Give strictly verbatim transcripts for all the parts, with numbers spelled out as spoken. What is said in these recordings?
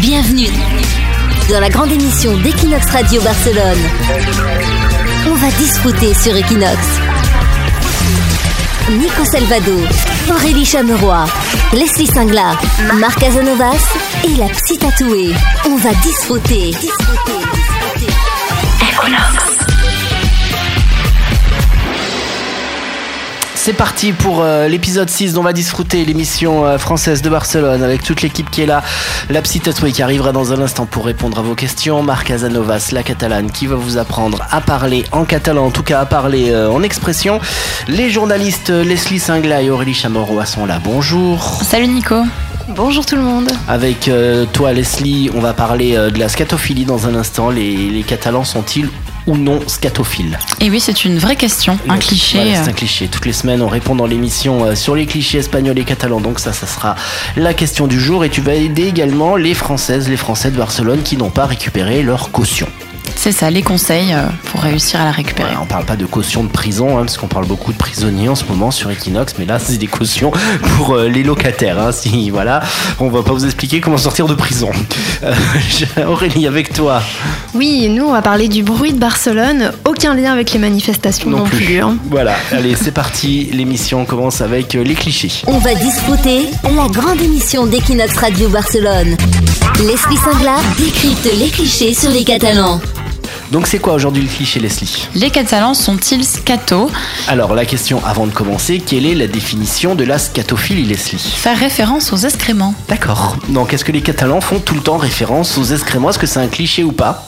Bienvenue dans la grande émission d'Equinox Radio Barcelone. On va disfruter sur Equinox. Nico Salvado, Aurélie Chamorro, Leslie Singla, Marc Casanovas et la Psy Tatouée. On va disfruter. Equinox. C'est parti pour euh, l'épisode six d'On va disfruter, l'émission euh, française de Barcelone, avec toute l'équipe qui est là, la Psy Tatouée qui arrivera dans un instant pour répondre à vos questions, Marc Casanovas, la catalane, qui va vous apprendre à parler en catalan, en tout cas à parler euh, en expression, les journalistes Leslie Singla et Aurélie Chamorro sont là. Bonjour. Salut Nico. Bonjour tout le monde. Avec euh, toi Leslie, on va parler euh, de la scatophilie dans un instant. Les, les Catalans sont-ils ou non scatophile? Et oui, c'est une vraie question, un donc, cliché. Voilà, c'est un cliché. Toutes les semaines, on répond dans l'émission sur les clichés espagnols et catalans. Donc ça, ça sera la question du jour. Et tu vas aider également les Françaises, les Français de Barcelone qui n'ont pas récupéré leur caution. C'est ça, les conseils pour réussir à la récupérer. Voilà, on ne parle pas de caution de prison, hein, parce qu'on parle beaucoup de prisonniers en ce moment sur Equinox, mais là, c'est des cautions pour euh, les locataires. Hein, si, voilà, on ne va pas vous expliquer comment sortir de prison. Euh, Aurélie, avec toi. Oui, nous, on va parler du bruit de Barcelone. Aucun lien avec les manifestations non, non plus. plus hein. Voilà, allez, c'est parti. L'émission commence avec euh, les clichés. On va discuter la grande émission d'Equinox Radio Barcelone. Leslie Singla décrypte les clichés sur les Catalans. Donc c'est quoi aujourd'hui le cliché, Leslie? Les Catalans sont-ils scato? Alors la question avant de commencer, quelle est la définition de la scatophilie, Leslie? Faire référence aux excréments. D'accord. Donc est-ce que les Catalans font tout le temps référence aux excréments? Est-ce que c'est un cliché ou pas?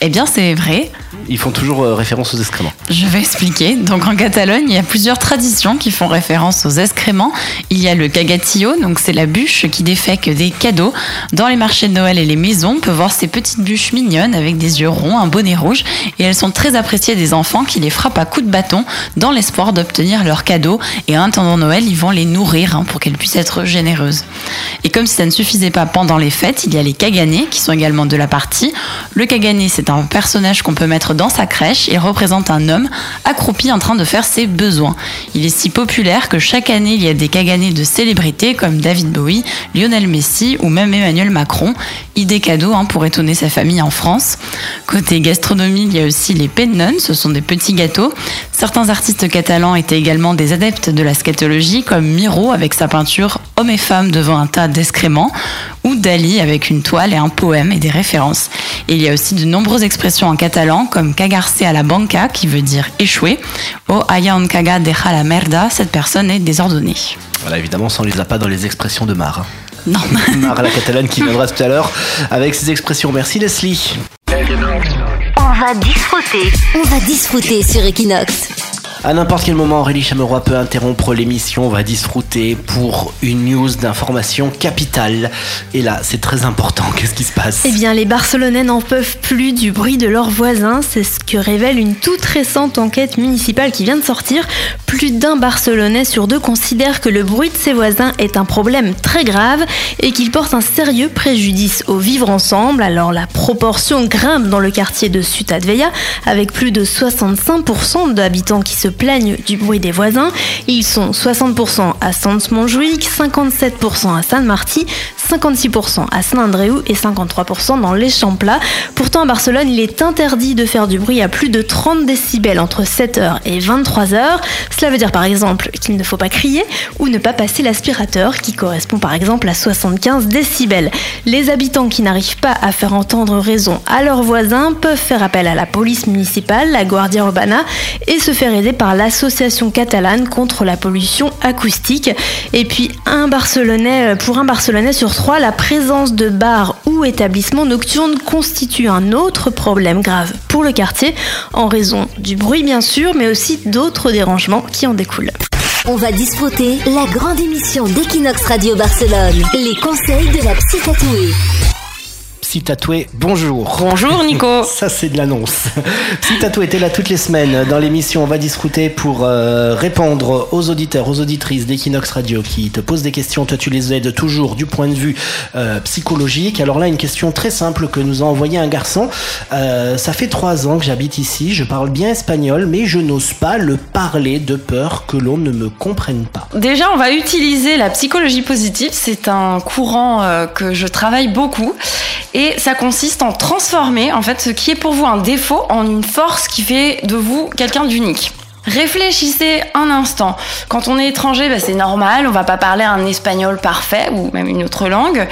Eh bien c'est vrai. Ils font toujours référence aux excréments. Je vais expliquer. Donc en Catalogne, il y a plusieurs traditions qui font référence aux excréments. Il y a le cagatillo, donc c'est la bûche qui défèque des cadeaux. Dans les marchés de Noël et les maisons, on peut voir ces petites bûches mignonnes avec des yeux ronds, un bonnet rouge. Et elles sont très appréciées des enfants qui les frappent à coups de bâton dans l'espoir d'obtenir leurs cadeaux. Et en attendant Noël, ils vont les nourrir hein, pour qu'elles puissent être généreuses. Et comme si ça ne suffisait pas pendant les fêtes, il y a les caganers qui sont également de la partie. Le caganer, c'est un personnage qu'on peut mettre dans sa crèche. Il représente un homme accroupi en train de faire ses besoins. Il est si populaire que chaque année il y a des caganés de célébrités comme David Bowie, Lionel Messi ou même Emmanuel Macron. Idée cadeau hein, pour étonner sa famille en France. Côté gastronomie, il y a aussi les pennons, ce sont des petits gâteaux. Certains artistes catalans étaient également des adeptes de la scatologie comme Miro avec sa peinture Hommes et femmes devant un tas d'excréments ou Dali avec une toile et un poème et des références. Et il y a aussi de nombreuses expressions en catalan comme cagarse à la banca qui veut dire échouer, o haya un caga deja la merda, cette personne est désordonnée. Voilà, évidemment, ça on les a pas dans les expressions de Mar. Non. Mar la catalane qui viendra tout à l'heure avec ses expressions. Merci Leslie. On va disfruter. On va disfruter sur Equinox. À n'importe quel moment, Aurélie Chamorro peut interrompre l'émission. On va disfruter pour une news d'information capitale. Et là, c'est très important. Qu'est-ce qui se passe? Eh bien, les Barcelonais n'en peuvent plus du bruit de leurs voisins. C'est ce que révèle une toute récente enquête municipale qui vient de sortir. Plus d'un Barcelonais sur deux considère que le bruit de ses voisins est un problème très grave et qu'il porte un sérieux préjudice au vivre ensemble. Alors, la proportion grimpe dans le quartier de Sutatveia, avec plus de soixante-cinq pour cent d'habitants qui se plaignent du bruit des voisins. Ils sont soixante pour cent à Sants-Montjuïc, cinquante-sept pour cent à Sant Martí, cinquante-six pour cent à Sant Andreu et cinquante-trois pour cent dans les Champlats. Pourtant, à Barcelone, il est interdit de faire du bruit à plus de trente décibels entre sept heures et vingt-trois heures. Cela veut dire par exemple qu'il ne faut pas crier ou ne pas passer l'aspirateur qui correspond par exemple à soixante-quinze décibels. Les habitants qui n'arrivent pas à faire entendre raison à leurs voisins peuvent faire appel à la police municipale, la Guardia Urbana et se faire aider par par l'association catalane contre la pollution acoustique. Et puis un Barcelonais, pour un Barcelonais sur trois, la présence de bars ou établissements nocturnes constitue un autre problème grave pour le quartier, en raison du bruit bien sûr, mais aussi d'autres dérangements qui en découlent. On va disfruter la grande émission d'Equinox Radio Barcelone, les conseils de la Psy Tatouée. Psy Tatouée, bonjour. Bonjour Nico. Ça c'est de l'annonce. Psy Tatouée était là toutes les semaines dans l'émission On va disfruter pour euh, répondre aux auditeurs, aux auditrices d'Equinox Radio qui te posent des questions. Toi tu les aides toujours du point de vue euh, psychologique. Alors là une question très simple que nous a envoyé un garçon. Euh, ça fait trois ans que j'habite ici, je parle bien espagnol mais je n'ose pas le parler de peur que l'on ne me comprenne pas. Déjà on va utiliser la psychologie positive, c'est un courant euh, que je travaille beaucoup. Et ça consiste en transformer en fait ce qui est pour vous un défaut en une force qui fait de vous quelqu'un d'unique. Réfléchissez un instant. Quand on est étranger, bah c'est normal, on va pas parler un espagnol parfait ou même une autre langue.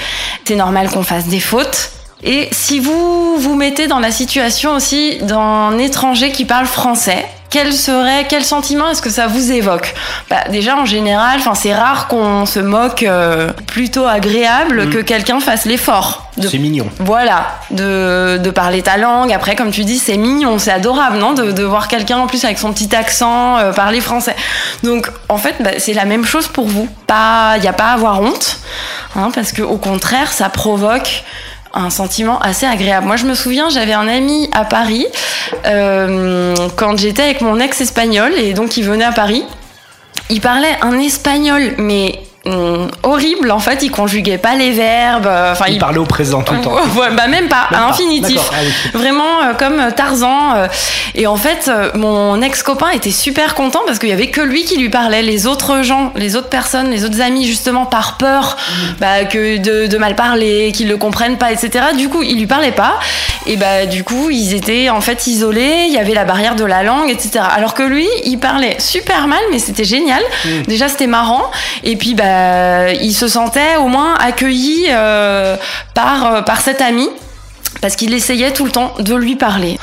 C'est normal qu'on fasse des fautes. Et si vous vous mettez dans la situation aussi d'un étranger qui parle français, quel serait, quel sentiment est-ce que ça vous évoque ? Bah déjà en général, enfin c'est rare qu'on se moque, euh, plutôt agréable mmh. que quelqu'un fasse l'effort. De, c'est mignon. Voilà, de, de parler ta langue. Après, comme tu dis, c'est mignon, c'est adorable, non ? De, de voir quelqu'un en plus avec son petit accent euh, parler français. Donc en fait, bah, c'est la même chose pour vous. Pas, y a pas à avoir honte, hein, parce que au contraire, ça provoque un sentiment assez agréable. Moi, je me souviens, j'avais un ami à Paris euh, quand j'étais avec mon ex espagnol et donc il venait à Paris. Il parlait un espagnol, mais hum, horrible en fait. Il conjuguait pas les verbes. Enfin, il, il parlait au présent tout le temps. Ouais, bah même pas, même à infinitif. Ah, oui. Vraiment euh, comme Tarzan. Euh, et en fait, euh, mon ex copain était super content parce qu'il y avait que lui qui lui parlait. Les autres gens, les autres personnes, les autres amis justement par peur mmh. bah, que de, de mal parler, qu'ils le comprennent pas, et cetera. Du coup, il lui parlait pas. Et bah du coup, ils étaient en fait isolés. Il y avait la barrière de la langue, et cetera. Alors que lui, il parlait super mal, mais c'était génial. Mmh. Déjà, c'était marrant. Et puis bah Euh, il se sentait au moins accueilli euh, par, euh, par cet ami parce qu'il essayait tout le temps de lui parler.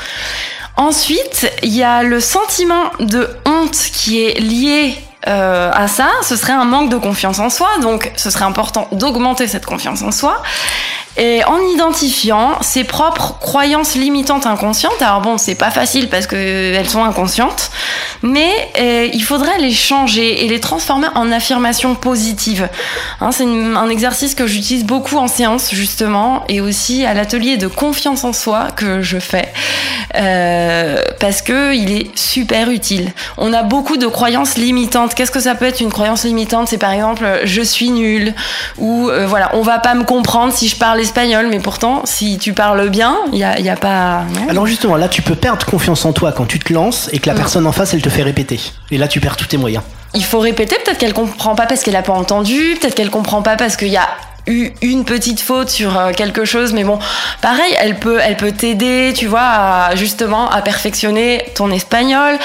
Ensuite, il y a le sentiment de honte qui est lié euh, à ça. Ce serait un manque de confiance en soi, donc ce serait important d'augmenter cette confiance en soi. Et en identifiant ses propres croyances limitantes inconscientes, alors bon, c'est pas facile parce qu'elles sont inconscientes, mais euh, il faudrait les changer et les transformer en affirmations positives. Hein, c'est une, un exercice que j'utilise beaucoup en séance, justement, et aussi à l'atelier de confiance en soi que je fais, euh, parce qu'il est super utile. On a beaucoup de croyances limitantes. Qu'est-ce que ça peut être une croyance limitante ? C'est par exemple, je suis nulle, ou euh, voilà, on va pas me comprendre si je parle espagnol, mais pourtant, si tu parles bien, il y, y a pas... Non. Alors justement, là, tu peux perdre confiance en toi quand tu te lances et que la mmh. personne en face, elle te fait répéter. Et là, tu perds tous tes moyens. Il faut répéter, peut-être qu'elle comprend pas parce qu'elle a pas entendu, peut-être qu'elle comprend pas parce qu'il y a eu une petite faute sur quelque chose, mais bon, pareil, elle peut, elle peut t'aider, tu vois, à, justement, à perfectionner ton espagnol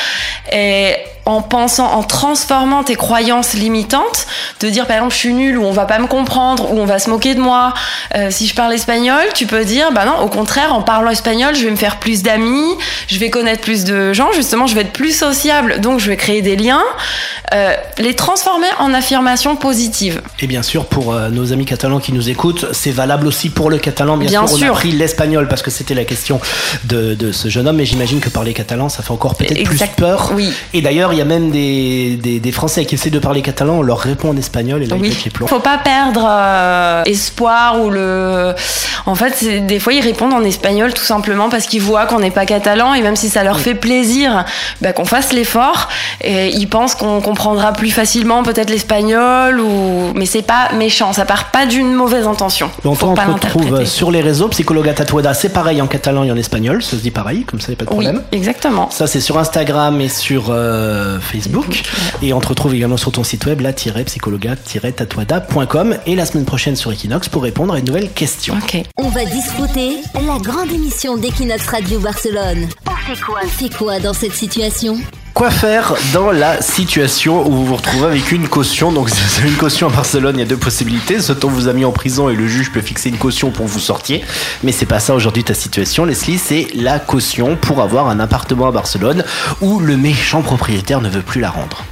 et... en pensant, en transformant tes croyances limitantes, de dire par exemple je suis nulle ou on va pas me comprendre ou on va se moquer de moi. Euh, si je parle espagnol, tu peux dire bah non, au contraire, en parlant espagnol, je vais me faire plus d'amis, je vais connaître plus de gens, justement, je vais être plus sociable, donc je vais créer des liens, euh, les transformer en affirmations positives. Et bien sûr, pour euh, nos amis catalans qui nous écoutent, c'est valable aussi pour le catalan, bien, bien sûr, sûr. On a pris l'espagnol parce que c'était la question de, de ce jeune homme, mais j'imagine que parler catalan, ça fait encore peut-être exact. Plus peur. Oui. Et d'ailleurs, il y a même des, des, des Français qui essaient de parler catalan, on leur répond en espagnol et là oui. ils plongent. Faut pas perdre euh, espoir ou le. En fait, c'est, des fois ils répondent en espagnol tout simplement parce qu'ils voient qu'on n'est pas catalan et même si ça leur oui. fait plaisir, bah, qu'on fasse l'effort et ils pensent qu'on comprendra plus facilement peut-être l'espagnol ou. Mais c'est pas méchant, ça part pas d'une mauvaise intention. Donc on te retrouve sur les réseaux, psychologa-tatouada, c'est pareil en catalan et en espagnol, ça se dit pareil, comme ça y a pas de problème. Oui, exactement. Ça c'est sur Instagram et sur. Euh... Facebook et on te retrouve également sur ton site web la psychologa tiret tatouada point com et la semaine prochaine sur Equinox pour répondre à une nouvelle question. Okay. On va discuter la grande émission d'Equinox Radio Barcelone. On fait quoi ? On fait quoi dans cette situation ? Quoi faire dans la situation où vous vous retrouvez avec une caution ? Donc, c'est une caution à Barcelone, il y a deux possibilités. Soit on vous a mis en prison et le juge peut fixer une caution pour que vous sortiez. Mais c'est pas ça aujourd'hui ta situation, Leslie. C'est la caution pour avoir un appartement à Barcelone où le méchant propriétaire ne veut plus la rendre.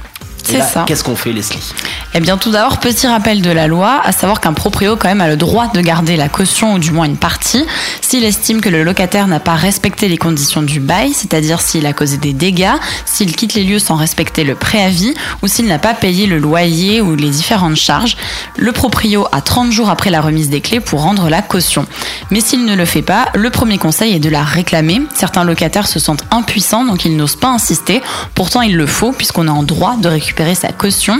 Et là, ça. Qu'est-ce qu'on fait, Leslie ? Eh bien, tout d'abord, petit rappel de la loi, à savoir qu'un proprio quand même a le droit de garder la caution ou du moins une partie s'il estime que le locataire n'a pas respecté les conditions du bail, c'est-à-dire s'il a causé des dégâts, s'il quitte les lieux sans respecter le préavis ou s'il n'a pas payé le loyer ou les différentes charges. Le proprio a trente jours après la remise des clés pour rendre la caution. Mais s'il ne le fait pas, le premier conseil est de la réclamer. Certains locataires se sentent impuissants, donc ils n'osent pas insister. Pourtant, il le faut, puisqu'on a en droit de récupérer sa caution.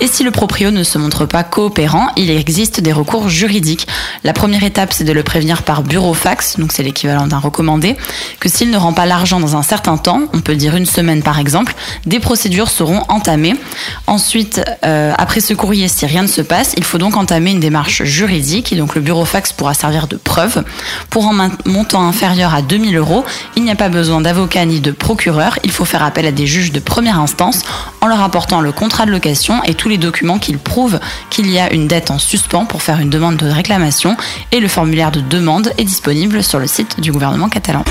Et si le proprio ne se montre pas coopérant, il existe des recours juridiques. La première étape, c'est de le prévenir par bureau fax, donc c'est l'équivalent d'un recommandé, que s'il ne rend pas l'argent dans un certain temps, on peut dire une semaine par exemple, des procédures seront entamées. Ensuite, euh, après ce courrier, si rien ne se passe, il faut donc entamer une démarche juridique, et donc le bureau fax pourra servir de preuve. Pour un montant inférieur à deux mille euros, il n'y a pas besoin d'avocat ni de procureur, il faut faire appel à des juges de première instance en leur apportant le contrat de location et tous les documents qu'ils prouvent qu'il y a une dette en suspens pour faire une demande de réclamation, et le formulaire de demande est disponible sur le site du gouvernement catalan.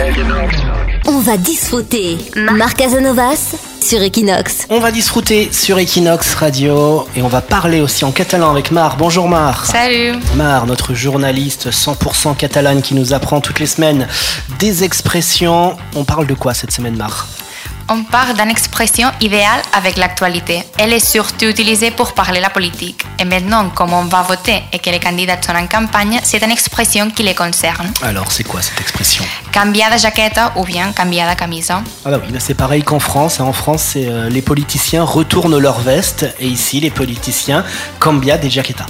On va disfruter, Marc Casanovas sur Equinox. On va disfruter sur Equinox Radio et on va parler aussi en catalan avec Mar. Bonjour Mar. Salut. Mar, notre journaliste cent pour cent catalane qui nous apprend toutes les semaines des expressions. On parle de quoi cette semaine, Mar ? On parle d'une expression idéale avec l'actualité. Elle est surtout utilisée pour parler de la politique. Et maintenant, comme on va voter et que les candidats sont en campagne, c'est une expression qui les concerne. Alors, c'est quoi cette expression ? Cambiar de xaqueta ou bien cambiar de camisa. Ah bah oui, là, c'est pareil qu'en France. En France, c'est, euh, les politiciens retournent leur veste. Et ici, les politiciens cambiar de xaqueta.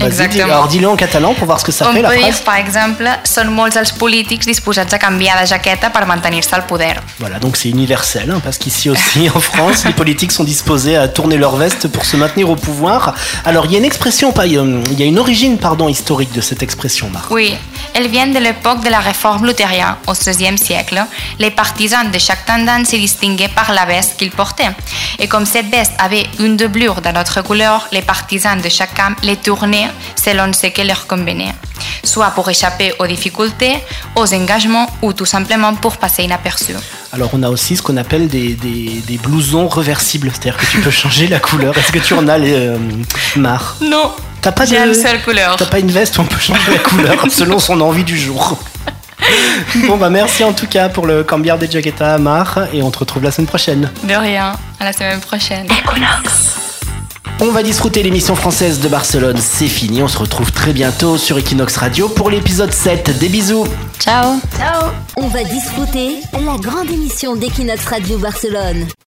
Exactement. Alors dis-le en catalan pour voir ce que ça on fait la phrase. On peut dire par exemple, sont molts els polítics disposats a canviar de jaqueta per mantenir-se al poder. Voilà, donc c'est universel, hein, parce qu'ici aussi en France, les politiques sont disposés à tourner leur veste pour se maintenir au pouvoir. Alors il y a une expression, il y a une origine pardon, historique de cette expression, Marc. Oui, elle vient de l'époque de la réforme luthérienne au seizième siècle. Les partisans de chaque tendance se distinguaient par la veste qu'ils portaient. Et comme cette veste avait une doublure dans notre couleur, les partisans de chaque camp les tournaient selon ce qui leur convenait, soit pour échapper aux difficultés, aux engagements ou tout simplement pour passer inaperçu. Alors on a aussi ce qu'on appelle des, des, des blousons reversibles, c'est-à-dire que tu peux changer la couleur. Est-ce que tu en as les euh, marre? Non, t'as pas j'ai de, une seule couleur. T'as pas une veste où on peut changer la couleur selon son envie du jour. Bon bah merci en tout cas pour le cambiar de xaqueta, Mar, et on te retrouve la semaine prochaine. De rien, à la semaine prochaine. Equinox. On va disfruter, l'émission française de Barcelone, c'est fini. On se retrouve très bientôt sur Equinox Radio pour l'épisode sept. Des bisous. Ciao. Ciao. On va disfruter, la grande émission d'Equinox Radio Barcelone.